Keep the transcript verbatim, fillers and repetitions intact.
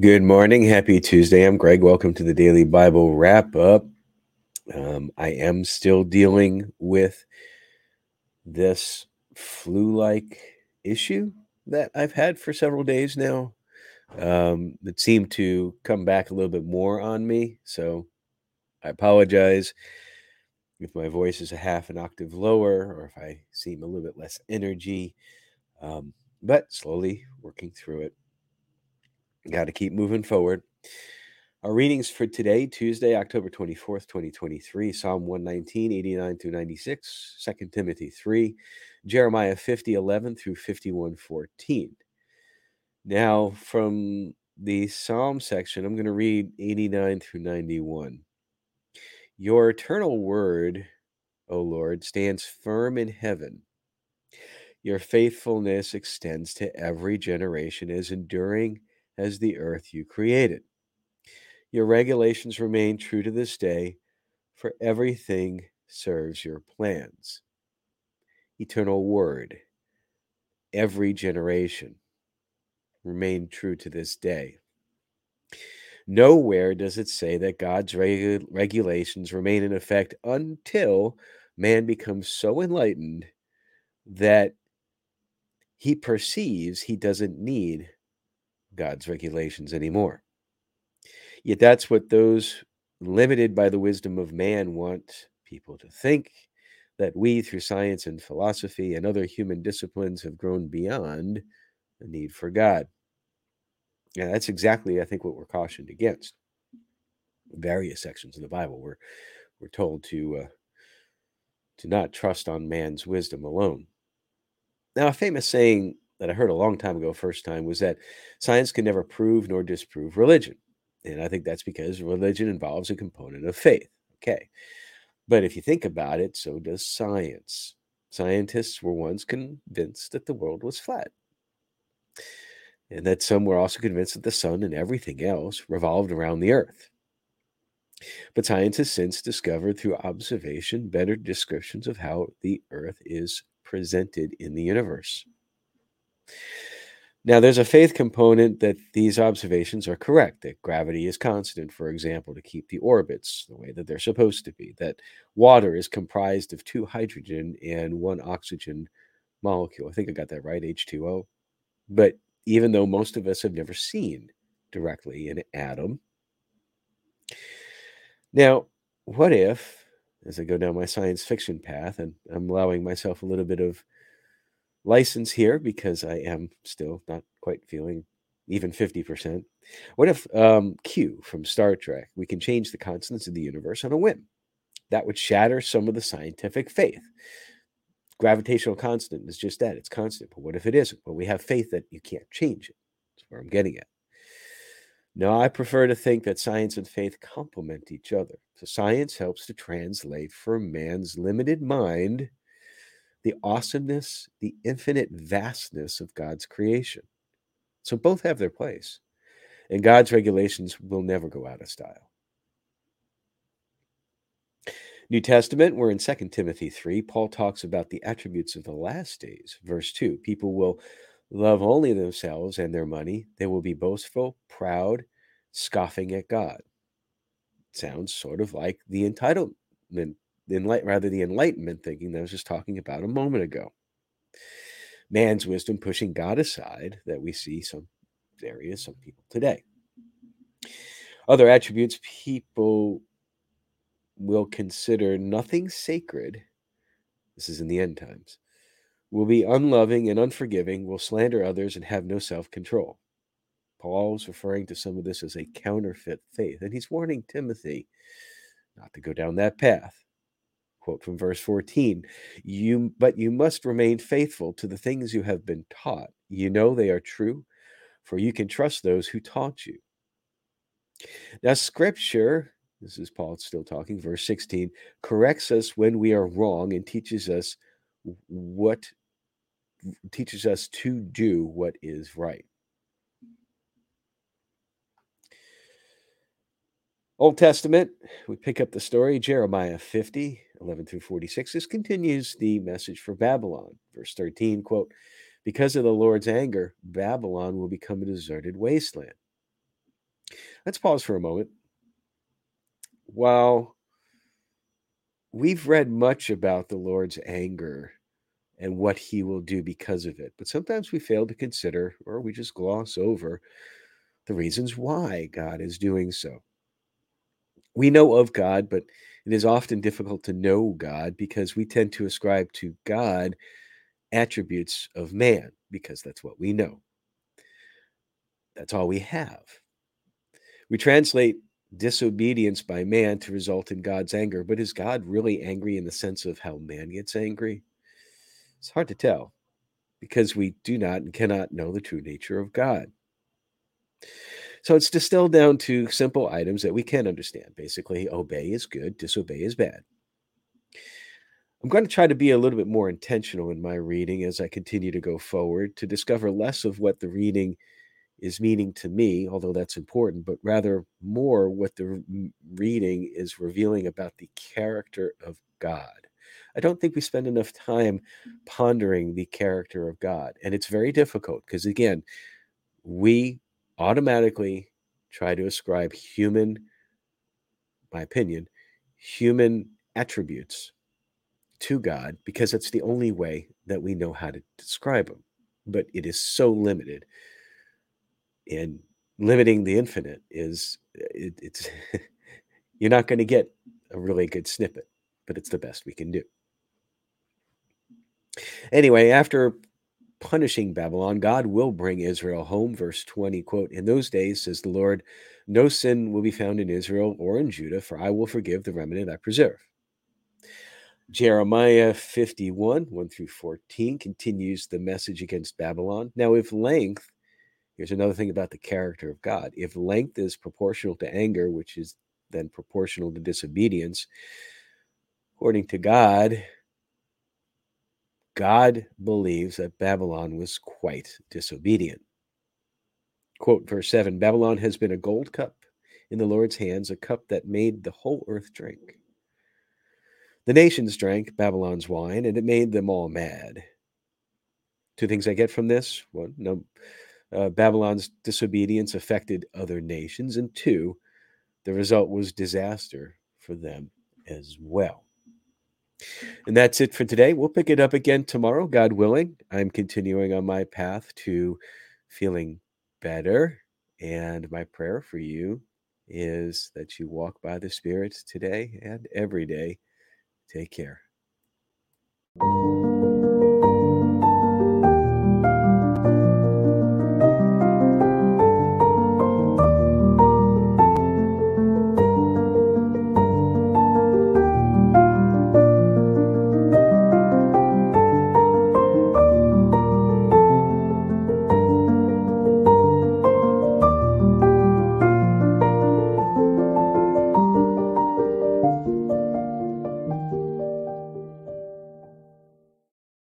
Good morning. Happy Tuesday. I'm Greg. Welcome to the Daily Bible Wrap Up. Um, I am still dealing with this flu-like issue that I've had for several days now. Um, it seemed to come back a little bit more on me, so I apologize if my voice is a half an octave lower or if I seem a little bit less energy, um, but slowly working through it. Got to keep moving forward. Our readings for today, Tuesday, October twenty-fourth, twenty twenty-three, Psalm one nineteen, eighty-nine through ninety-six, Second Timothy three, Jeremiah fifty eleven through fifty-one fourteen. Now, from the Psalm section, I'm going to read eighty-nine through ninety-one. Your eternal word, O Lord, stands firm in heaven. Your faithfulness extends to every generation, as enduring as the earth you created. Your regulations remain true to this day, for everything serves your plans. Eternal word, every generation, remain true to this day. Nowhere does it say that God's regu- regulations remain in effect until man becomes so enlightened that he perceives he doesn't need God's regulations anymore. Yet that's what those limited by the wisdom of man want people to think, that we, through science and philosophy and other human disciplines, have grown beyond the need for God. And that's exactly, I think, what we're cautioned against. In various sections of the Bible, we're we're told to uh, to not trust on man's wisdom alone. Now, a famous saying that I heard a long time ago, first time, was that science can never prove nor disprove religion. And I think that's because religion involves a component of faith. Okay. But if you think about it, so does science. Scientists were once convinced that the world was flat, and that some were also convinced that the sun and everything else revolved around the earth. But science has since discovered through observation better descriptions of how the earth is presented in the universe. Now, there's a faith component that these observations are correct, that gravity is constant, for example, to keep the orbits the way that they're supposed to be, that water is comprised of two hydrogen and one oxygen molecule. I think I got that right, H two O. But even though most of us have never seen directly an atom. Now, what if, as I go down my science fiction path, and I'm allowing myself a little bit of license here because I am still not quite feeling even fifty percent. What if um, Q from Star Trek, we can change the constants of the universe on a whim? That would shatter some of the scientific faith. Gravitational constant is just that. It's constant. But what if it isn't? Well, we have faith that you can't change it. That's where I'm getting at. No, I prefer to think that science and faith complement each other. So science helps to translate for man's limited mind the awesomeness, the infinite vastness of God's creation. So both have their place. And God's regulations will never go out of style. New Testament, we're in Second Timothy three. Paul talks about the attributes of the last days. Verse two, people will love only themselves and their money. They will be boastful, proud, scoffing at God. Sounds sort of like the entitlement Enlight, rather the enlightenment thinking that I was just talking about a moment ago. Man's wisdom pushing God aside, that we see some areas, some people today. Other attributes, people will consider nothing sacred. This is in the end times. Will be unloving and unforgiving, will slander others, and have no self-control. Paul's referring to some of this as a counterfeit faith, and he's warning Timothy not to go down that path. Quote from verse fourteen, you, but you must remain faithful to the things you have been taught. You know they are true, for you can trust those who taught you. Now, Scripture, this is Paul still talking, verse sixteen, corrects us when we are wrong and teaches us what teaches us to do what is right. Old Testament, we pick up the story, Jeremiah fifty, eleven through forty-six. This continues the message for Babylon. Verse thirteen, quote, because of the Lord's anger, Babylon will become a deserted wasteland. Let's pause for a moment. While we've read much about the Lord's anger and what he will do because of it, but sometimes we fail to consider, or we just gloss over, the reasons why God is doing so. We know of God, but it is often difficult to know God because we tend to ascribe to God attributes of man, because that's what we know. That's all we have. We translate disobedience by man to result in God's anger, but is God really angry in the sense of how man gets angry? It's hard to tell because we do not and cannot know the true nature of God. So it's distilled down to simple items that we can understand. Basically, obey is good, disobey is bad. I'm going to try to be a little bit more intentional in my reading as I continue to go forward, to discover less of what the reading is meaning to me, although that's important, but rather more what the reading is revealing about the character of God. I don't think we spend enough time pondering the character of God, and it's very difficult because, again, we automatically try to ascribe human, my opinion, human attributes to God because that's the only way that we know how to describe them. But it is so limited. And limiting the infinite is, it, it's, you're not going to get a really good snippet, but it's the best we can do. Anyway, after punishing Babylon, God will bring Israel home. Verse twenty, quote, "In those days, says the Lord, no sin will be found in Israel or in Judah, for I will forgive the remnant I preserve." Jeremiah fifty-one, one through fourteen, continues the message against Babylon. Now, if length, here's another thing about the character of God. If length is proportional to anger, which is then proportional to disobedience, according to God, God believes that Babylon was quite disobedient. Quote, verse seven, "Babylon has been a gold cup in the Lord's hands, a cup that made the whole earth drink. The nations drank Babylon's wine, and it made them all mad." Two things I get from this. One, no. Uh, Babylon's disobedience affected other nations, and two, the result was disaster for them as well. And that's it for today. We'll pick it up again tomorrow, God willing. I'm continuing on my path to feeling better, and my prayer for you is that you walk by the Spirit today and every day. Take care.